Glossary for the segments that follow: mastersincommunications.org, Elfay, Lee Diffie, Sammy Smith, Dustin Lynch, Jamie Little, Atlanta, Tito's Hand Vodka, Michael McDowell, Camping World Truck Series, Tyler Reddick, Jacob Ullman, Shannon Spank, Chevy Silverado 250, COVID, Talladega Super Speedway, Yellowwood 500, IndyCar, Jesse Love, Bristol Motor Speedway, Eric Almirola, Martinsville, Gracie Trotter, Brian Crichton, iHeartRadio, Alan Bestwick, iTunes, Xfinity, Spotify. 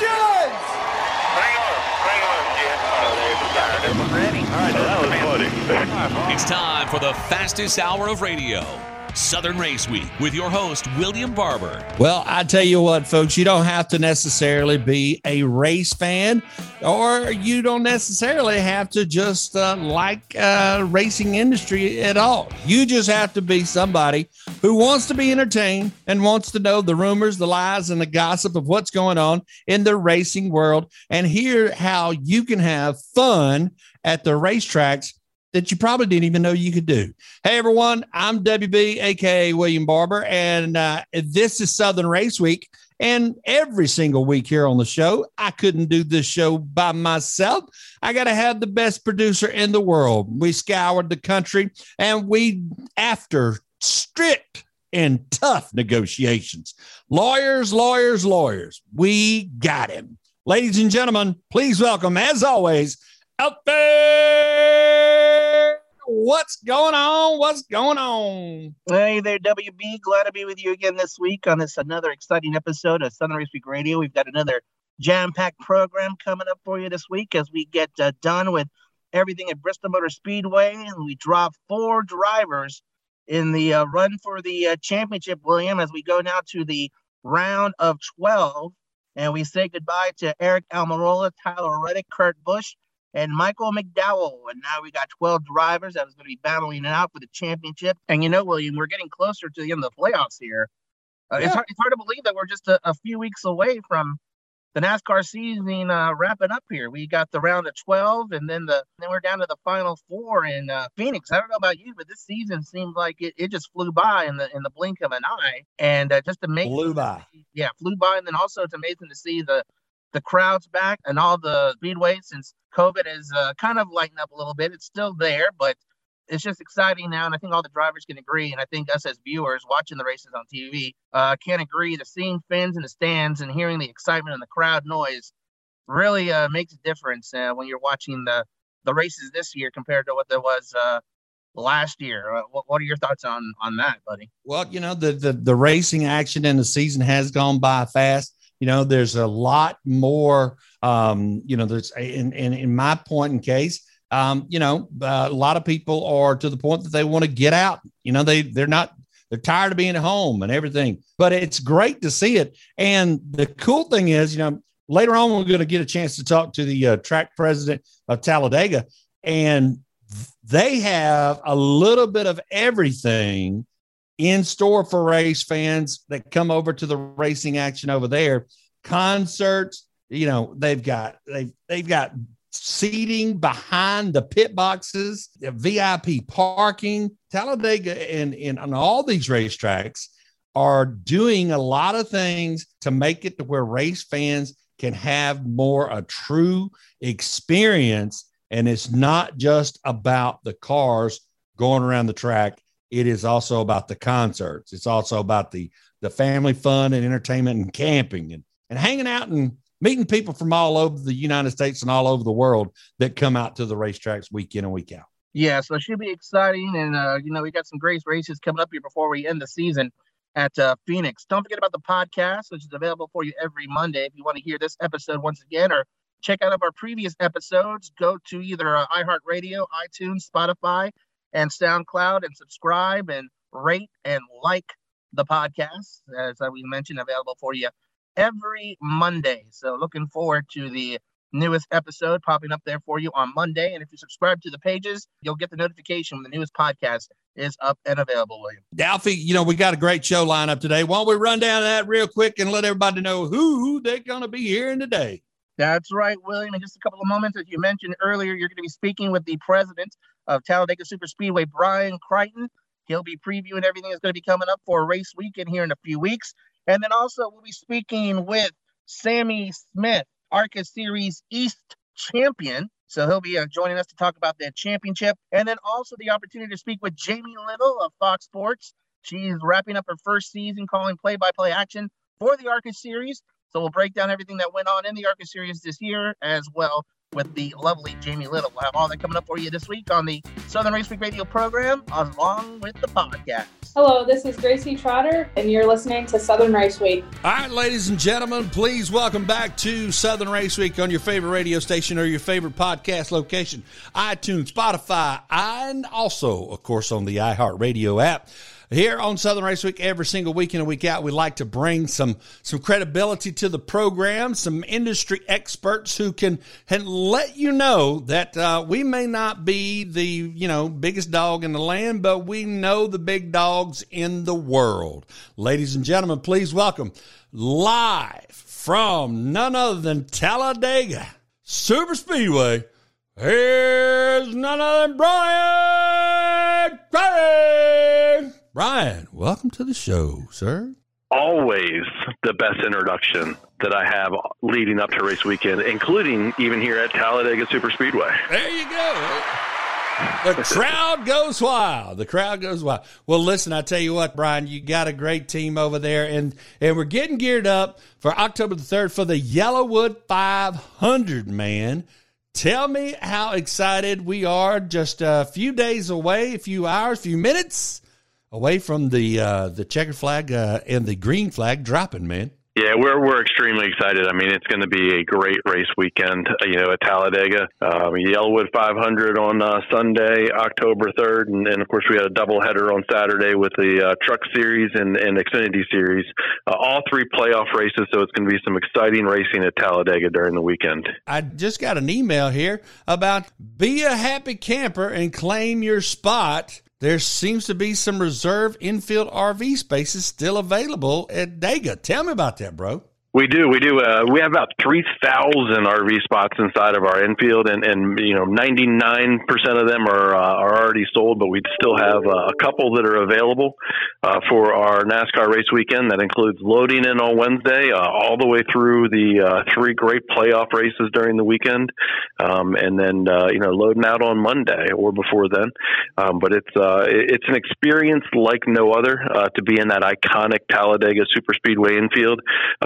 Legends! It's time for the fastest hour of radio, Southern Race Week, with your host, William Barber. Well, I tell you what, folks, you don't have to necessarily be a race fan, or you don't necessarily have to just like racing industry at all. You just have to be somebody who wants to be entertained and wants to know the rumors, the lies, and the gossip of what's going on in the racing world, and hear how you can have fun at the racetracks that you probably didn't even know you could do. Hey, everyone, I'm WB, a.k.a. William Barber, and this is Southern Race Week. And every single week here on the show, I couldn't do this show by myself. I got to have the best producer in the world. We scoured the country, and we, after strict and tough negotiations, lawyers, we got him. Ladies and gentlemen, please welcome, as always, Elfay! What's going on? Hey there, WB. Glad to be with you again this week on this another exciting episode of Southern Race Week Radio. We've got another jam-packed program coming up for you this week as we get done with everything at Bristol Motor Speedway, and we drop four drivers in the run for the championship, William, as we go now to the round of 12, and we say goodbye to Eric Almirola, Tyler Reddick, Kurt Busch, and Michael McDowell. And now we got 12 drivers that is going to be battling it out for the championship. And you know, William, we're getting closer to the end of the playoffs here. Yeah. It's hard to believe that we're just a few weeks away from the NASCAR season wrapping up here. We got the round of 12, and then we're down to the final four in Phoenix. I don't know about you, but this season seemed like it just flew by in the blink of an eye. And just amazing. Flew by. And then also it's amazing to see the crowds back and all the speedways since COVID is kind of lighting up a little bit. It's still there, but it's just exciting now. And I think all the drivers can agree. And I think us as viewers watching the races on TV can agree that seeing fans in the stands and hearing the excitement and the crowd noise really makes a difference when you're watching the races this year compared to what there was last year. What are your thoughts on that, buddy? Well, you know, the racing action in the season has gone by fast. You know, there's a lot more, there's in my point in case, a lot of people are to the point that they want to get out. You know, they're tired of being at home and everything, but it's great to see it. And the cool thing is, you know, later on, we're going to get a chance to talk to the track president of Talladega, and they have a little bit of everything in store for race fans that come over to the racing action over there. Concerts, you know, they've got seating behind the pit boxes, the VIP parking. Talladega and on all these racetracks are doing a lot of things to make it to where race fans can have more a true experience. And it's not just about the cars going around the track. It is also about the concerts. It's also about the family fun and entertainment and camping and hanging out and meeting people from all over the United States and all over the world that come out to the racetracks week in and week out. Yeah, so it should be exciting. And, we got some great races coming up here before we end the season at Phoenix. Don't forget about the podcast, which is available for you every Monday. If you want to hear this episode once again or check out our previous episodes, go to either iHeartRadio, iTunes, Spotify, and SoundCloud, and subscribe and rate and like the podcast, as we mentioned, available for you every Monday. So looking forward to the newest episode popping up there for you on Monday. And if you subscribe to the pages, you'll get the notification when the newest podcast is up and available, William. Alfie, you know, we got a great show lineup today. Why don't we run down that real quick and let everybody know who they're going to be hearing today? That's right, William. In just a couple of moments, as you mentioned earlier, you're going to be speaking with the president of Talladega Super Speedway, Brian Crichton. He'll be previewing everything that's going to be coming up for race weekend here in a few weeks. And then also we'll be speaking with Sammy Smith, ARCA Series East champion. So he'll be joining us to talk about that championship. And then also the opportunity to speak with Jamie Little of Fox Sports. She's wrapping up her first season calling play-by-play action for the ARCA Series. So we'll break down everything that went on in the ARCA Series this year as well with the lovely Jamie Little. We'll have all that coming up for you this week on the Southern Race Week Radio program along with the podcast. Hello, this is Gracie Trotter, and you're listening to Southern Race Week. All right, ladies and gentlemen, please welcome back to Southern Race Week on your favorite radio station or your favorite podcast location, iTunes, Spotify, and also, of course, on the iHeartRadio app. Here on Southern Race Week, every single week in and week out, we like to bring some credibility to the program, some industry experts who can let you know that we may not be the biggest dog in the land, but we know the big dogs in the world. Ladies and gentlemen, please welcome live from none other than Talladega Super Speedway, here's none other than Brian Crichton. Brian, welcome to the show, sir. Always the best introduction that I have leading up to race weekend, including even here at Talladega Super Speedway. There you go. The crowd goes wild. The crowd goes wild. Well, listen, I tell you what, Brian, you got a great team over there, and we're getting geared up for October the 3rd for the Yellowwood 500, man. Tell me how excited we are just a few days away, a few hours, a few minutes away from the checkered flag and the green flag dropping, man. Yeah, we're extremely excited. I mean, it's going to be a great race weekend, at Talladega. Yellowwood 500 on Sunday, October 3rd. And of course, we had a doubleheader on Saturday with the Truck Series and Xfinity Series. All three playoff races, so it's going to be some exciting racing at Talladega during the weekend. I just got an email here about be a happy camper and claim your spot. There seems to be some reserve infield RV spaces still available at Dega. Tell me about that, bro. We do. We have about 3,000 RV spots inside of our infield, and 99% of them are already sold. But we still have a couple that are available for our NASCAR race weekend. That includes loading in on Wednesday, all the way through the three great playoff races during the weekend, and then loading out on Monday or before then. But it's an experience like no other to be in that iconic Talladega Super Speedway infield.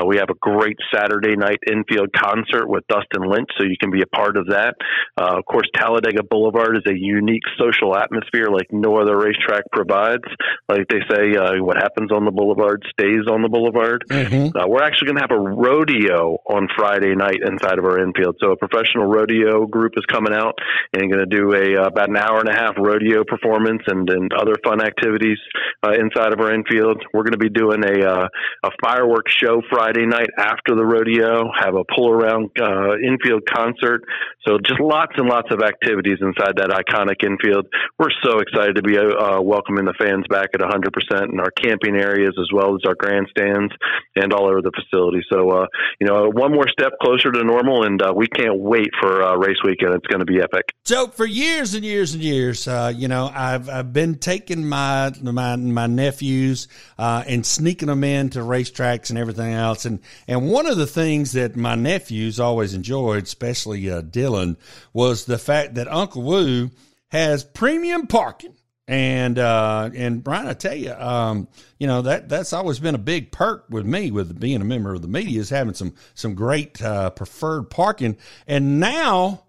We have a great Saturday night infield concert with Dustin Lynch, so you can be a part of that. Of course, Talladega Boulevard is a unique social atmosphere like no other racetrack provides. Like they say, what happens on the boulevard stays on the boulevard. Mm-hmm. We're actually going to have a rodeo on Friday night inside of our infield. So a professional rodeo group is coming out and going to do about an hour and a half rodeo performance and other fun activities inside of our infield. We're going to be doing a fireworks show Friday night after the rodeo, have a pull-around infield concert. So just lots and lots of activities inside that iconic infield. We're so excited to be welcoming the fans back at 100% in our camping areas as well as our grandstands and all over the facility. So, one more step closer to normal, and we can't wait for race weekend. It's going to be epic. So for years and years and years, I've been taking my nephews and sneaking them into racetracks and everything else. And one of the things that my nephews always enjoyed, especially Dylan, was the fact that Uncle Woo has premium parking. And Brian, I tell you, that's always been a big perk with me, with being a member of the media, is having some great preferred parking. And now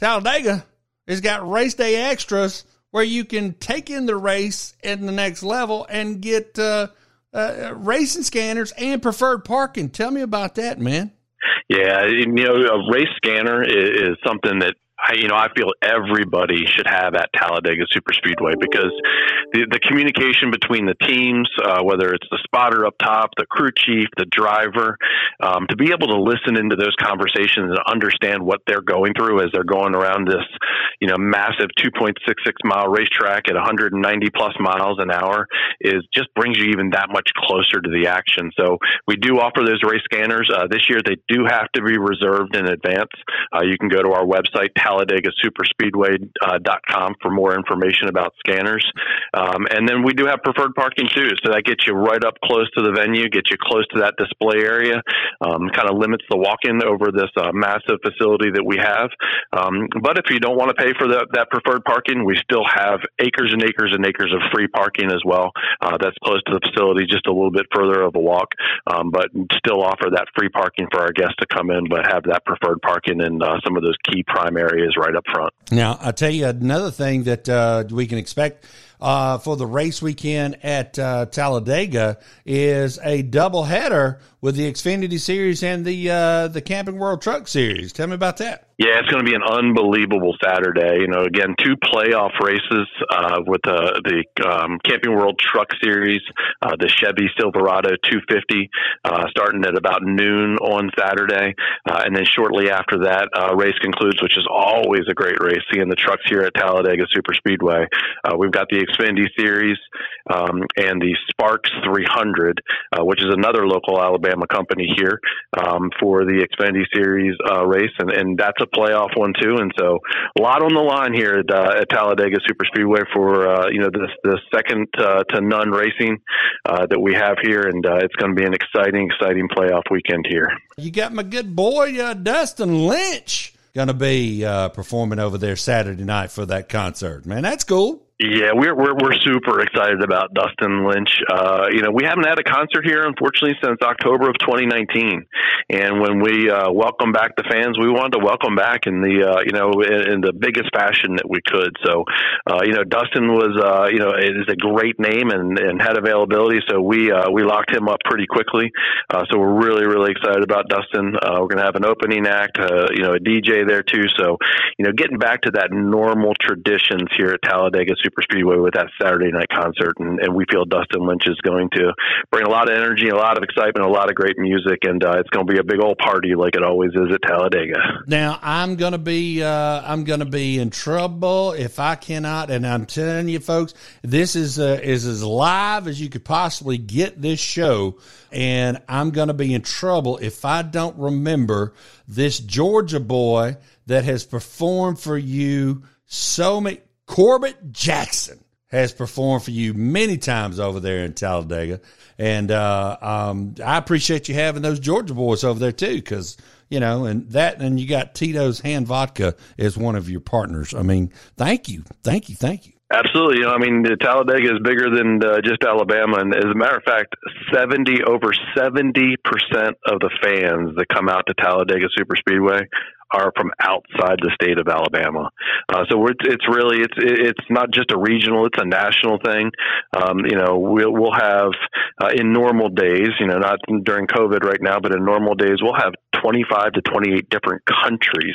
Talladega has got race day extras where you can take in the race at the next level and get racing scanners and preferred parking. Tell me about that, man. Yeah, a race scanner is something that I feel everybody should have at Talladega Super Speedway, because the communication between the teams, whether it's the spotter up top, the crew chief, the driver, to be able to listen into those conversations and understand what they're going through as they're going around this, massive 2.66-mile racetrack at 190-plus miles an hour just brings you even that much closer to the action. So we do offer those race scanners. This year, they do have to be reserved in advance. You can go to our website, TalladegaSuperspeedway.com, for more information about scanners. And then we do have preferred parking too, so that gets you right up close to the venue, gets you close to that display area, kind of limits the walk-in over this massive facility that we have. But if you don't want to pay for that preferred parking, we still have acres and acres and acres of free parking as well. That's close to the facility, just a little bit further of a walk, but still offer that free parking for our guests to come in, but have that preferred parking in some of those key prime areas right up front. Now, I'll tell you another thing that we can expect for the race weekend at Talladega is a doubleheader with the Xfinity Series and the Camping World Truck Series. Tell me about that. Yeah, it's going to be an unbelievable Saturday. You know, again, two playoff races with the Camping World Truck Series, the Chevy Silverado 250, starting at about noon on Saturday. And then shortly after that, race concludes, which is always a great race, seeing the trucks here at Talladega Super Speedway. We've got the Xfinity Series and the Sparks 300, which is another local Alabama company here for the Xfinity Series race. And that's a playoff one too, and so a lot on the line here at Talladega Super Speedway for the second to none racing that we have here, and it's going to be an exciting playoff weekend here. You got my good boy Dustin Lynch going to be performing over there Saturday night for that concert. Man, that's cool. Yeah, we're super excited about Dustin Lynch. We haven't had a concert here, unfortunately, since October of 2019. And when we welcomed back the fans, we wanted to welcome back in the in the biggest fashion that we could. So, Dustin was is a great name and had availability, so we locked him up pretty quickly. So we're really excited about Dustin. We're going to have an opening act, a DJ there too. So, getting back to that normal traditions here at Talladega Super Speedway with that Saturday night concert, and we feel Dustin Lynch is going to bring a lot of energy, a lot of excitement, a lot of great music, and it's going to be a big old party like it always is at Talladega. Now, I'm going to be in trouble if I cannot, and I'm telling you folks, this is as live as you could possibly get this show, and I'm going to be in trouble if I don't remember this Georgia boy that has performed for you so many. Corbett Jackson has performed for you many times over there in Talladega. And I appreciate you having those Georgia boys over there too, because, and you got Tito's Hand Vodka as one of your partners. I mean, thank you. Absolutely. Talladega is bigger than just Alabama. And as a matter of fact, over 70% of the fans that come out to Talladega Super Speedway are from outside the state of Alabama. So it's not just a regional, it's a national thing. We'll have in normal days, not during COVID right now, but in normal days, we'll have 25 to 28 different countries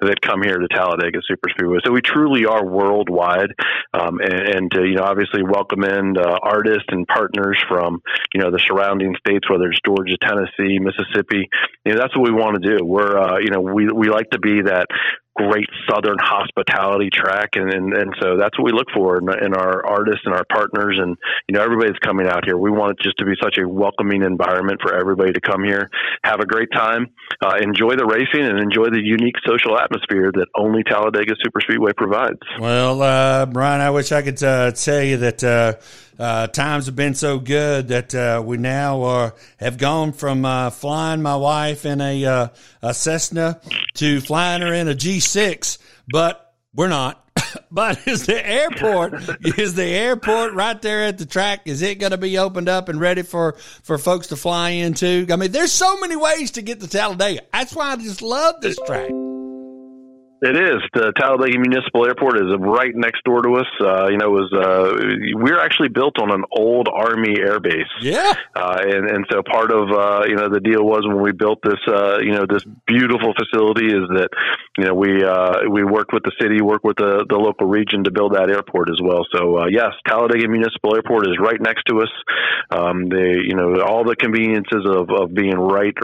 that come here to Talladega Super Speedway. So we truly are worldwide. Obviously welcome in artists and partners from, the surrounding states, whether it's Georgia, Tennessee, Mississippi. That's what we want to do. We're, we like to be that great Southern hospitality track. And so that's what we look for in our artists and our partners. And, everybody's coming out here. We want it just to be such a welcoming environment for everybody to come here, have a great time, enjoy the racing, and enjoy the unique social atmosphere that only Talladega Super Speedway provides. Well, Brian, I wish I could tell you that times have been so good that we now have gone from flying my wife in a Cessna to flying her in a G6, but we're not. But is the airport right there at the track? Is it going to be opened up and ready for folks to fly into? I mean, there's so many ways to get to Talladega. That's why I just love this track. It is. The Talladega Municipal Airport is right next door to us. We're actually built on an old Army air base. Yeah. And so part of, the deal was when we built this, this beautiful facility is that, we worked with the city, worked with the local region to build that airport as well. So, yes, Talladega Municipal Airport is right next to us. All the conveniences of being right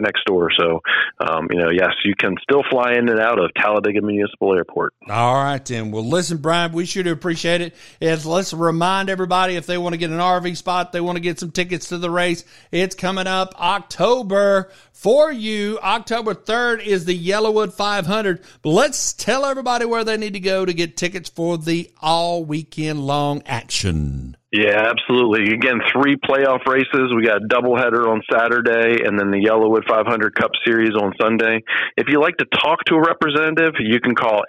next door. So, yes, you can still fly in and out of Talladega Municipal Airport. All right, then. Well, listen, Brian, we sure do appreciate it. Let's remind everybody if they want to get an RV spot, they want to get some tickets to the race. It's coming up October for you. October 3rd is the Yellowwood 500. But let's tell everybody where they need to go to get tickets for the all weekend long action. Yeah, absolutely. Again, three playoff races. We got a doubleheader on Saturday and then the Yellowwood 500 Cup Series on Sunday. If you like to talk to a representative, you can call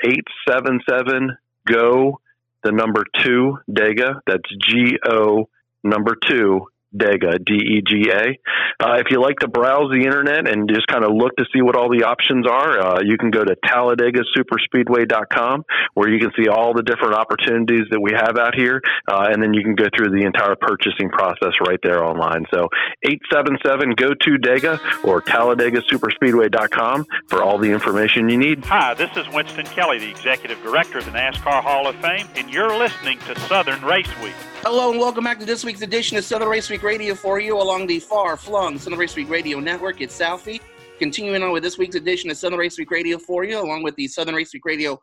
877-GO-2DEGA. That's G-O 2 Dega, D-E-G-A. If you like to browse the internet and just kind of look to see what all the options are, you can go to TalladegaSuperspeedway.com, where you can see all the different opportunities that we have out here, and then you can go through the entire purchasing process right there online. So 877-GO-TO-DEGA or TalladegaSuperspeedway.com for all the information you need. Hi, this is Winston Kelly, the Executive Director of the NASCAR Hall of Fame, and you're listening to Southern Race Week. Hello and welcome back to this week's edition of Southern Race Week Radio for you along the far-flung Southern Race Week Radio Network. It's Southie. Continuing on with this week's edition of Southern Race Week Radio for you along with the Southern Race Week Radio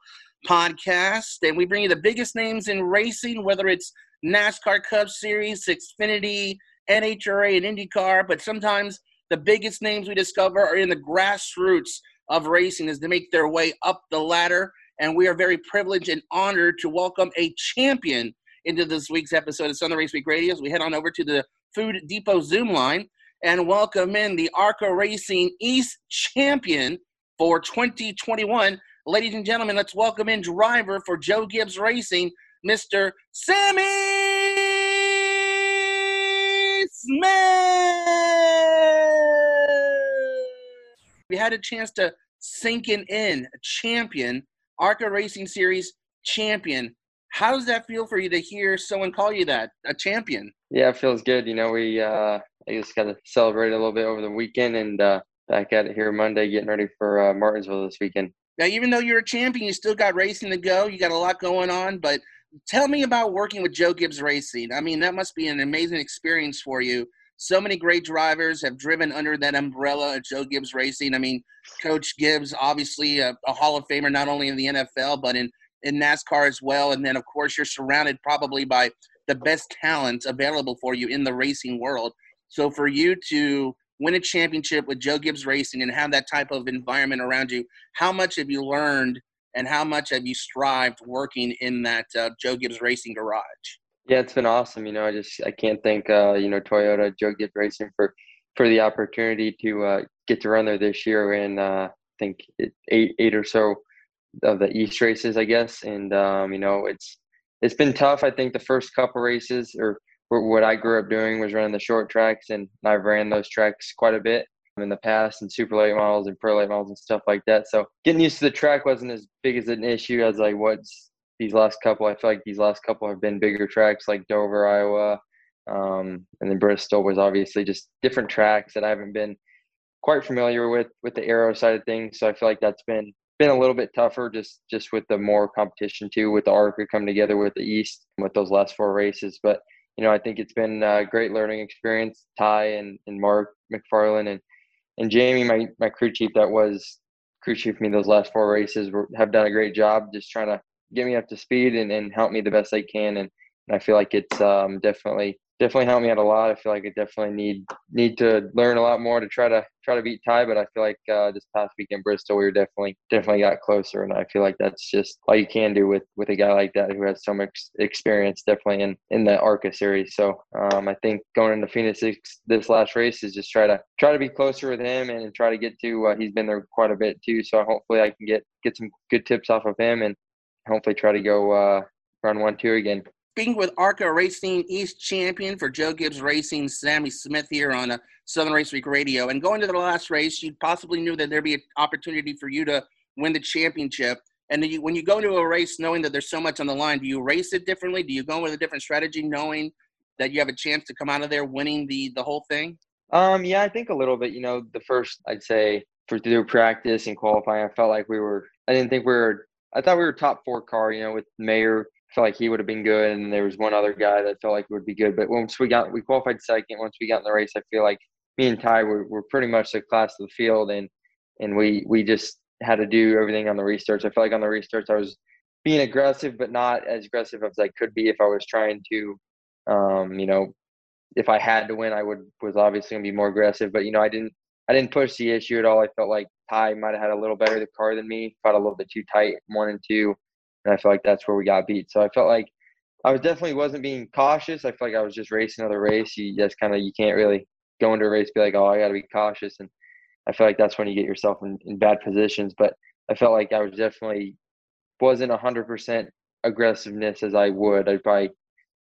podcast. And we bring you the biggest names in racing, whether it's NASCAR Cup Series, Xfinity, NHRA, and IndyCar. But sometimes the biggest names we discover are in the grassroots of racing as they make their way up the ladder. And we are very privileged and honored to welcome a champion into this week's episode of Southern Race Week Radio. So we head on over to the Food Depot Zoom line and welcome in the ARCA Racing East champion for 2021. Ladies and gentlemen, let's welcome in driver for Joe Gibbs Racing, Mr. Sammy Smith. We had a chance to sink it in, champion, ARCA Racing Series champion. How does that feel for you to hear someone call you that, a champion? Yeah, it feels good. You know, we I just got to celebrate a little bit over the weekend and back at it here Monday, getting ready for Martinsville this weekend. Now, even though you're a champion, you still got racing to go. You got a lot going on, but tell me about working with Joe Gibbs Racing. I mean, that must be an amazing experience for you. So many great drivers have driven under that umbrella of Joe Gibbs Racing. I mean, Coach Gibbs, obviously a Hall of Famer, not only in the NFL, but in NASCAR as well. And then, of course, you're surrounded probably by the best talent available for you in the racing world. So for you to win a championship with Joe Gibbs Racing and have that type of environment around you, how much have you learned and how much have you strived working in that Joe Gibbs Racing garage? Yeah, it's been awesome. You know, I can't thank, Toyota, Joe Gibbs Racing for the opportunity to get to run there this year. And I think eight or so of the East races, I guess. And, it's been tough. I think the first couple races or what I grew up doing was running the short tracks, and I've ran those tracks quite a bit in the past and super late models and pro late models and stuff like that. So getting used to the track wasn't as big as an issue as like what's these last couple. I feel like these last couple have been bigger tracks like Dover, Iowa. And then Bristol was obviously just different tracks that I haven't been quite familiar with the aero side of things. So I feel like that's been a little bit tougher just with the more competition too, with the ARCA coming together with the East with those last four races. But, you know, I think it's been a great learning experience. Ty and Mark McFarlane and Jamie, my crew chief that was crew chief for me those last four races, have done a great job just trying to get me up to speed and help me the best they can. And I feel like it's definitely helped me out a lot. I feel like I definitely need to learn a lot more to try to beat Ty, but I feel like this past week in Bristol, we were definitely got closer, and I feel like that's just all you can do with a guy like that who has so much experience, definitely in the ARCA series. So I think going into Phoenix this last race is just try to be closer with him and try to get to. He's been there quite a bit too, so hopefully I can get some good tips off of him and hopefully try to go run 1-2 again. Speaking with ARCA Racing East champion for Joe Gibbs Racing, Sammy Smith here on Southern Race Week Radio. And going to the last race, you possibly knew that there'd be an opportunity for you to win the championship. And then when you go into a race knowing that there's so much on the line, do you race it differently? Do you go with a different strategy knowing that you have a chance to come out of there winning the whole thing? Yeah, I think a little bit. You know, the first, I'd say, through practice and qualifying, I felt like I thought we were top four car, you know, with Mayer. Felt like he would have been good, and there was one other guy that felt like would be good. But we qualified second. Once we got in the race, I feel like me and Ty were pretty much the class of the field, and we just had to do everything on the restarts. I felt like on the restarts I was being aggressive, but not as aggressive as I could be if I was trying to. If I had to win, I was obviously gonna be more aggressive. But you know, I didn't push the issue at all. I felt like Ty might have had a little better of the car than me. Fought a little bit too tight, 1 and 2. And I feel like that's where we got beat. So I felt like I wasn't being cautious. I feel like I was just racing another race. You can't really go into a race and be like, oh, I got to be cautious. And I feel like that's when you get yourself in bad positions. But I felt like I was definitely wasn't 100% aggressiveness as I would. I probably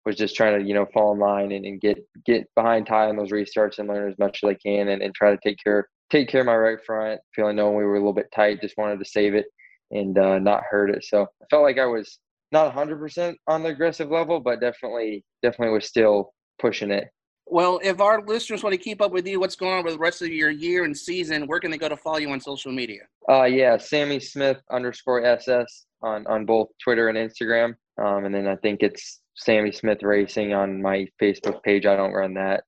was just trying to, you know, fall in line and get behind Ty on those restarts and learn as much as I can and try to take care of my right front. Feeling knowing we were a little bit tight, just wanted to save it and not hurt it. So I felt like I was not 100% on the aggressive level, but definitely was still pushing it. Well, if our listeners want to keep up with you, what's going on with the rest of your year and season, where can they go to follow you on social media? Yeah, Sammy Smith_SS on both Twitter and Instagram. And then I think it's Sammy Smith Racing on my Facebook page. I don't run that.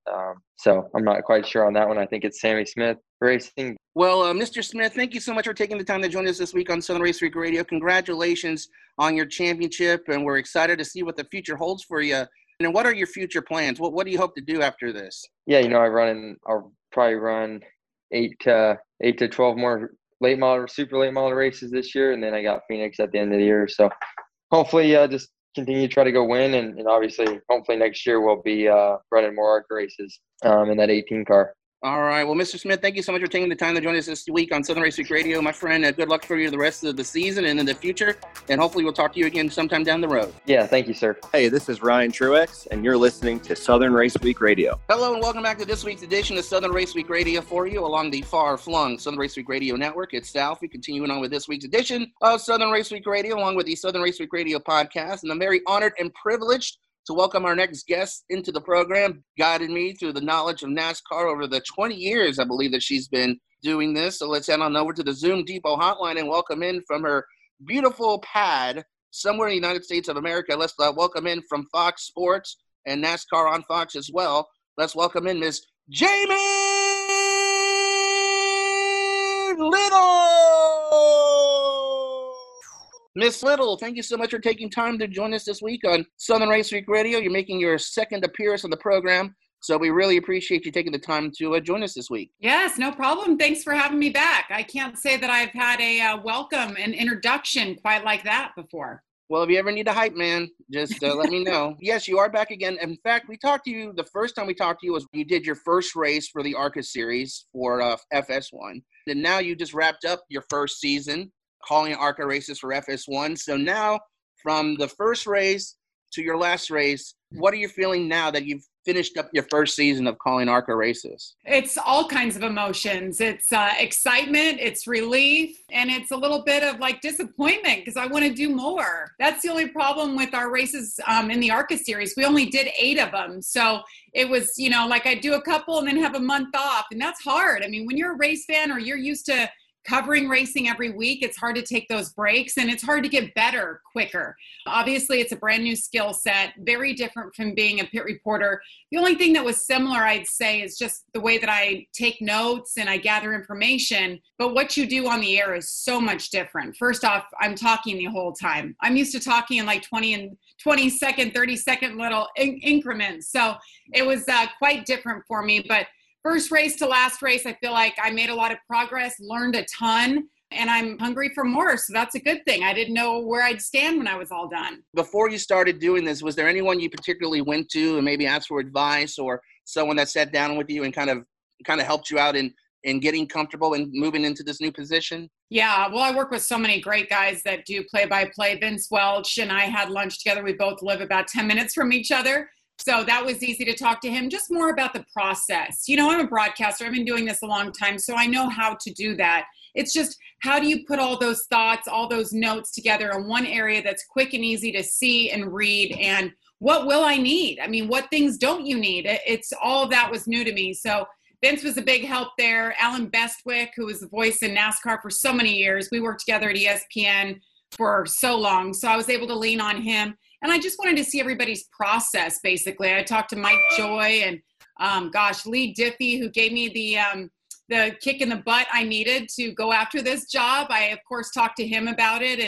So I'm not quite sure on that one. I think it's Sammy Smith Racing. Well, Mr. Smith, thank you so much for taking the time to join us this week on Southern Race Week Radio. Congratulations on your championship, and we're excited to see what the future holds for you. And what are your future plans? What do you hope to do after this? Yeah, you know, I'll probably run 8 to 12 more late model, super late model races this year, and then I got Phoenix at the end of the year. So hopefully, just continue to try to go win, and obviously, hopefully next year we'll be running more ARCA races in that 18 car. All right. Well, Mr. Smith, thank you so much for taking the time to join us this week on Southern Race Week Radio. My friend, good luck for you the rest of the season and in the future. And hopefully we'll talk to you again sometime down the road. Yeah, thank you, sir. Hey, this is Ryan Truex, and you're listening to Southern Race Week Radio. Hello, and welcome back to this week's edition of Southern Race Week Radio for you along the far-flung Southern Race Week Radio network. It's Alfie continuing on with this week's edition of Southern Race Week Radio along with the Southern Race Week Radio podcast. And I'm very honored and privileged to welcome our next guest into the program. Guided me through the knowledge of NASCAR over the 20 years, I believe, that she's been doing this. So let's head on over to the Zoom Depot hotline and welcome in from her beautiful pad somewhere in the United States of America. Let's welcome in from Fox Sports and NASCAR on Fox as well. Let's welcome in Miss Jamie Little. Miss Little, thank you so much for taking time to join us this week on Southern Race Week Radio. You're making your second appearance on the program, so we really appreciate you taking the time to join us this week. Yes, no problem. Thanks for having me back. I can't say that I've had a welcome and introduction quite like that before. Well, if you ever need a hype man, just let me know. Yes, you are back again. In fact, we talked to you, the first time we talked to you was you did your first race for the ARCA series for FS1. And now you just wrapped up your first season calling ARCA races for FS1. So now, from the first race to your last race, what are you feeling now that you've finished up your first season of calling ARCA races? It's all kinds of emotions. It's excitement, it's relief, and it's a little bit of like disappointment because I want to do more. That's the only problem with our races in the ARCA series. We only did 8 of them. So it was, you know, like I do a couple and then have a month off, and that's hard. I mean, when you're a race fan or you're used to covering racing every week, it's hard to take those breaks and it's hard to get better quicker. Obviously, it's a brand new skill set, very different from being a pit reporter. The only thing that was similar, I'd say, is just the way that I take notes and I gather information. But what you do on the air is so much different. First off, I'm talking the whole time. I'm used to talking in like 20 second, 30 second little increments. So it was quite different for me. But first race to last race, I feel like I made a lot of progress, learned a ton, and I'm hungry for more, so that's a good thing. I didn't know where I'd stand when I was all done. Before you started doing this, was there anyone you particularly went to and maybe asked for advice or someone that sat down with you and kind of helped you out in getting comfortable and moving into this new position? Yeah, well, I work with so many great guys that do play-by-play. Vince Welch and I had lunch together. We both live about 10 minutes from each other. So that was easy to talk to him, just more about the process. You know, I'm a broadcaster. I've been doing this a long time, so I know how to do that. It's just how do you put all those thoughts, all those notes together in one area that's quick and easy to see and read, and what will I need? I mean, what things don't you need? It's all of that was new to me. So Vince was a big help there. Alan Bestwick, who was the voice in NASCAR for so many years. We worked together at ESPN for so long, so I was able to lean on him. And I just wanted to see everybody's process, basically. I talked to Mike Joy and, Lee Diffie, who gave me the kick in the butt I needed to go after this job. I, of course, talked to him about it.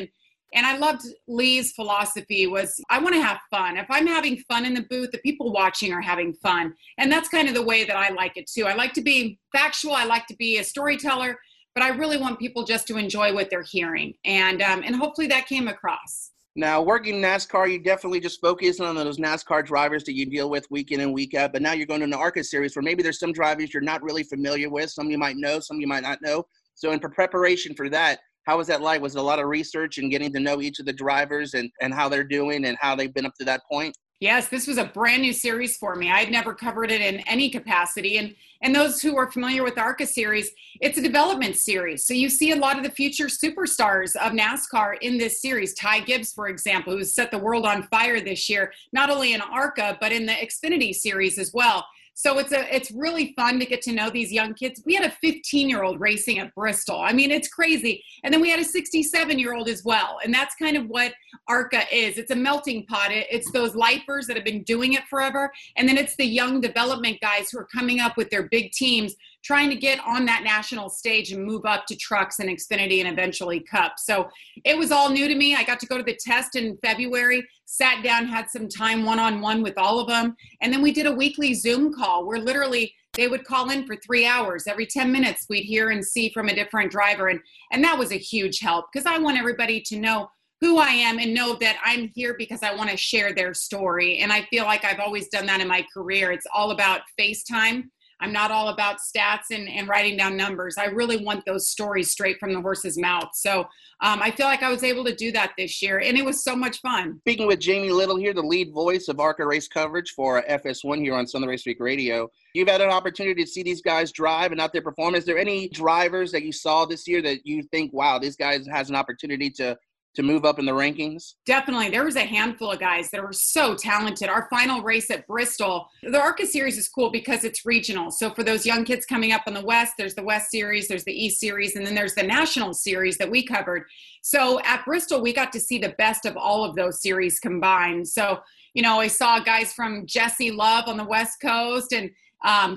And I loved Lee's philosophy was, I want to have fun. If I'm having fun in the booth, the people watching are having fun. And that's kind of the way that I like it, too. I like to be factual. I like to be a storyteller. But I really want people just to enjoy what they're hearing. And hopefully that came across. Now, working NASCAR, you definitely just focus on those NASCAR drivers that you deal with week in and week out, but now you're going to an ARCA series where maybe there's some drivers you're not really familiar with, some you might know, some you might not know. So in preparation for that, how was that like? Was it a lot of research and getting to know each of the drivers and how they're doing and how they've been up to that point? Yes, this was a brand new series for me. I'd never covered it in any capacity. And those who are familiar with ARCA series, it's a development series. So you see a lot of the future superstars of NASCAR in this series. Ty Gibbs, for example, who's set the world on fire this year, not only in ARCA, but in the Xfinity series as well. So it's really fun to get to know these young kids. We had a 15-year-old racing at Bristol. I mean, it's crazy. And then we had a 67-year-old as well. And that's kind of what ARCA is. It's a melting pot. It's those lifers that have been doing it forever. And then it's the young development guys who are coming up with their big teams, trying to get on that national stage and move up to trucks and Xfinity and eventually Cup. So it was all new to me. I got to go to the test in February, sat down, had some time one-on-one with all of them. And then we did a weekly Zoom call where literally they would call in for 3 hours. Every 10 minutes we'd hear and see from a different driver. And that was a huge help because I want everybody to know who I am and know that I'm here because I want to share their story. And I feel like I've always done that in my career. It's all about FaceTime. I'm not all about stats and writing down numbers. I really want those stories straight from the horse's mouth. So I feel like I was able to do that this year, and it was so much fun. Speaking with Jamie Little here, the lead voice of ARCA race coverage for FS1 here on Southern Race Week Radio. You've had an opportunity to see these guys drive and out their performance. Is there any drivers that you saw this year that you think, wow, this guy has an opportunity to move up in the rankings? Definitely. There was a handful of guys that were so talented. Our final race at Bristol, the ARCA series is cool because it's regional. So for those young kids coming up in the West, there's the West series, there's the East series, and then there's the national series that we covered. So at Bristol, we got to see the best of all of those series combined. So, you know, I saw guys from Jesse Love on the West Coast and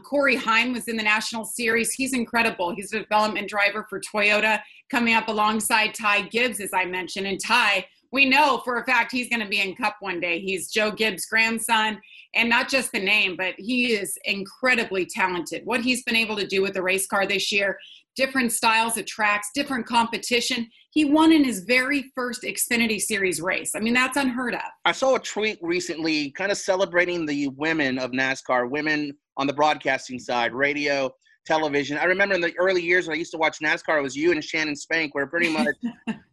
Corey Heim was in the national series. He's incredible. He's a development driver for Toyota coming up alongside Ty Gibbs, as I mentioned. And Ty, we know for a fact he's going to be in Cup one day. He's Joe Gibbs' grandson, and not just the name, but he is incredibly talented. What he's been able to do with the race car this year, different styles of tracks, different competition. He won in his very first Xfinity Series race. I mean, that's unheard of. I saw a tweet recently kind of celebrating the women of NASCAR, women on the broadcasting side, radio, television. I remember in the early years when I used to watch NASCAR, it was you and Shannon Spank, where pretty much,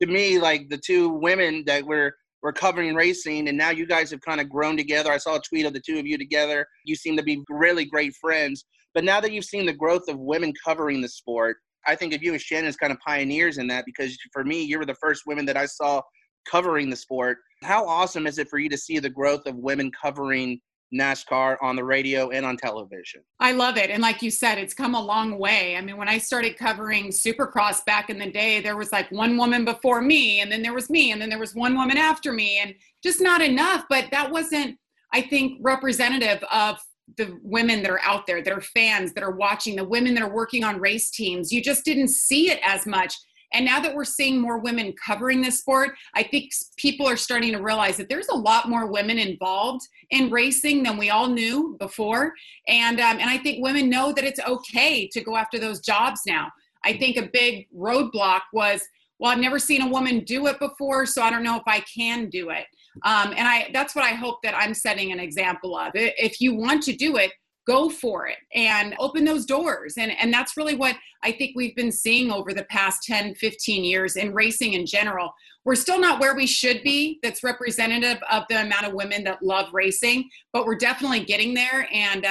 to me, like the two women that were covering racing, and now you guys have kind of grown together. I saw a tweet of the two of you together. You seem to be really great friends. But now that you've seen the growth of women covering the sport, I think of you as Shannon as kind of pioneers in that, because for me, you were the first women that I saw covering the sport. How awesome is it for you to see the growth of women covering NASCAR on the radio and on television? I love it. And like you said, it's come a long way. I mean, when I started covering Supercross back in the day, there was like one woman before me, and then there was me, and then there was one woman after me, and just not enough. But that wasn't, I think, representative of the women that are out there, that are fans, that are watching, the women that are working on race teams. You just didn't see it as much. And now that we're seeing more women covering this sport, I think people are starting to realize that there's a lot more women involved in racing than we all knew before. And I think women know that it's okay to go after those jobs now. I think a big roadblock was, well, I've never seen a woman do it before, so I don't know if I can do it. And that's what I hope that I'm setting an example of. If you want to do it, go for it and open those doors. And that's really what I think we've been seeing over the past 10, 15 years in racing in general. We're still not where we should be. That's representative of the amount of women that love racing, but we're definitely getting there. And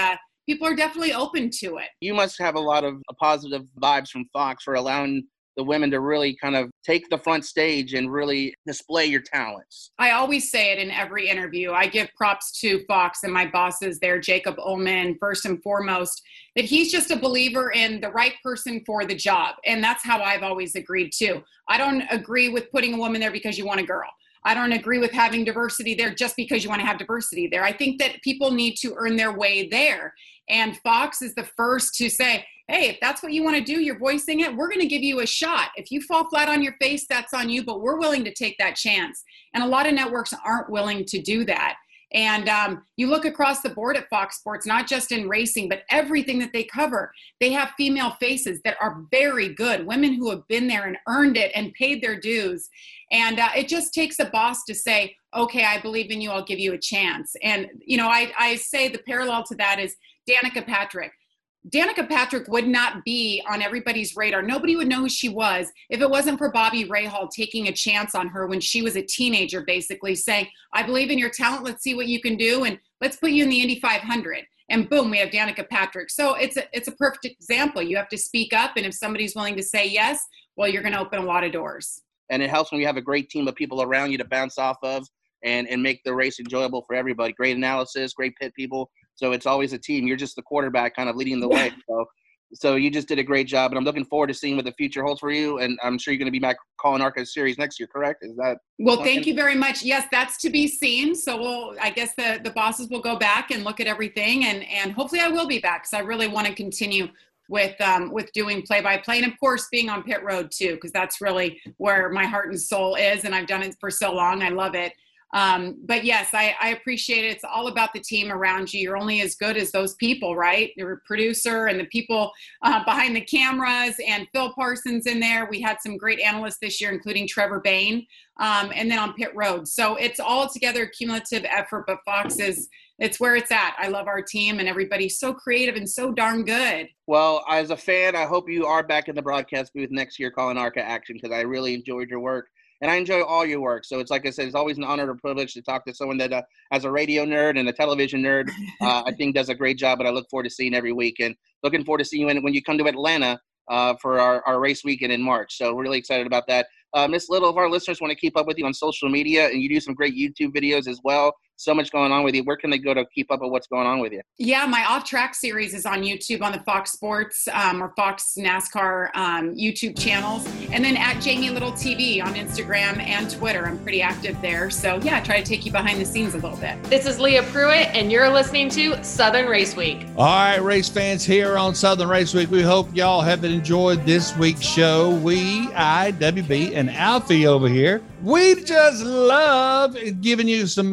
people are definitely open to it. You must have a lot of positive vibes from Fox for allowing the women to really kind of take the front stage and really display your talents. I always say it in every interview. I give props to Fox and my bosses there, Jacob Ullman, first and foremost, that he's just a believer in the right person for the job. And that's how I've always agreed too. I don't agree with putting a woman there because you want a girl. I don't agree with having diversity there just because you want to have diversity there. I think that people need to earn their way there. And Fox is the first to say, hey, if that's what you want to do, you're voicing it, we're going to give you a shot. If you fall flat on your face, that's on you, but we're willing to take that chance. And a lot of networks aren't willing to do that. And you look across the board at Fox Sports, not just in racing, but everything that they cover. They have female faces that are very good, women who have been there and earned it and paid their dues. And it just takes a boss to say, okay, I believe in you, I'll give you a chance. And, you know, I say the parallel to that is Danica Patrick. Danica Patrick would not be on everybody's radar. Nobody would know who she was if it wasn't for Bobby Rahal taking a chance on her when she was a teenager, basically saying, I believe in your talent. Let's see what you can do. And let's put you in the Indy 500. And boom, we have Danica Patrick. So it's a perfect example. You have to speak up. And if somebody's willing to say yes, well, you're going to open a lot of doors. And it helps when you have a great team of people around you to bounce off of and make the race enjoyable for everybody. Great analysis, great pit people. So it's always a team. You're just the quarterback kind of leading the way. So you just did a great job, and I'm looking forward to seeing what the future holds for you. And I'm sure you're going to be back calling ARCA series next year, correct? Is that well, something? Thank you very much. Yes, that's to be seen. So I guess the bosses will go back and look at everything, and hopefully I will be back because I really want to continue with doing play-by-play, and of course being on pit road too, because that's really where my heart and soul is, and I've done it for so long. I love it. But yes, I appreciate it. It's all about the team around you. You're only as good as those people, right? Your producer and the people behind the cameras, and Phil Parsons in there. We had some great analysts this year, including Trevor Bain, and then on pit road. So it's all together a cumulative effort, but Fox it's where it's at. I love our team, and everybody's so creative and so darn good. Well, as a fan, I hope you are back in the broadcast booth next year calling ARCA action, because I really enjoyed your work. And I enjoy all your work. So it's like I said, it's always an honor and a privilege to talk to someone that, as a radio nerd and a television nerd, I think does a great job. And I look forward to seeing every week, and looking forward to seeing you when you come to Atlanta for our race weekend in March. So really excited about that. Ms. Little, if our listeners want to keep up with you on social media, and you do some great YouTube videos as well. So much going on with you. Where can they go to keep up with what's going on with you? Yeah, my Off Track series is on YouTube on the Fox Sports or Fox NASCAR YouTube channels. And then at Jamie Little TV on Instagram and Twitter. I'm pretty active there. So yeah, try to take you behind the scenes a little bit. This is Leah Pruitt, and you're listening to Southern Race Week. All right, race fans, here on Southern Race Week, we hope y'all have enjoyed this week's show. We, IWB, and Alfie over here, we just love giving you some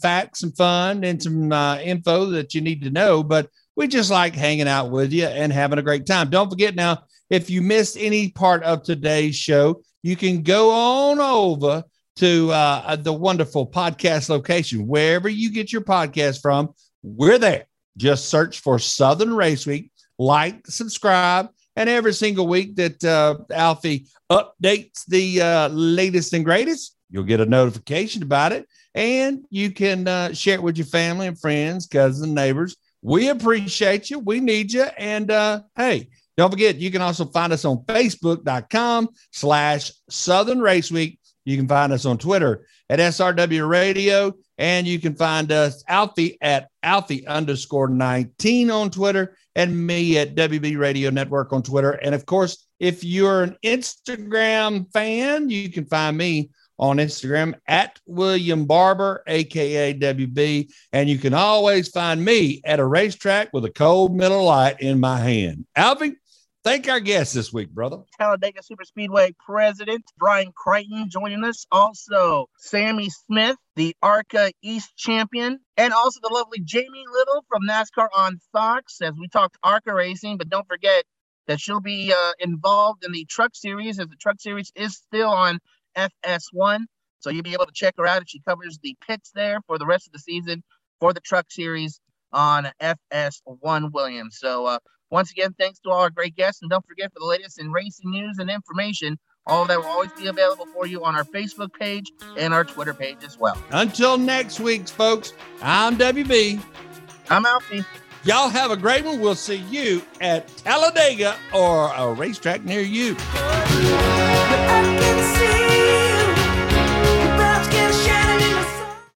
facts, some fun, and some info that you need to know, but we just like hanging out with you and having a great time. Don't forget now, if you missed any part of today's show, you can go on over to the wonderful podcast location. Wherever you get your podcast from, we're there. Just search for Southern Race Week, like, subscribe, and every single week that Alfie updates the latest and greatest, you'll get a notification about it. And you can share it with your family and friends, cousins and neighbors. We appreciate you. We need you. And hey, don't forget, you can also find us on Facebook.com/Southern Race Week. You can find us on Twitter at SRW Radio. And you can find us, Alfie, at Alfie_19 on Twitter, and me at WB Radio Network on Twitter. And of course, if you're an Instagram fan, you can find me on Instagram at William Barber, aka WB. And you can always find me at a racetrack with a cold Miller Lite in my hand. Alfie, thank our guest this week, brother. Talladega Super Speedway President Brian Crichton joining us. Also, Sammy Smith, the ARCA East champion, and also the lovely Jamie Little from NASCAR on Fox, as we talked ARCA racing. But don't forget that she'll be involved in the Truck Series, as the Truck Series is still on FS1. So you'll be able to check her out, as she covers the pits there for the rest of the season for the Truck Series on FS1, Williams. So once again, thanks to all our great guests. And don't forget, for the latest in racing news and information, all that will always be available for you on our Facebook page and our Twitter page as well. Until next week, folks, I'm WB. I'm Alfie. Y'all have a great one. We'll see you at Talladega or a racetrack near you.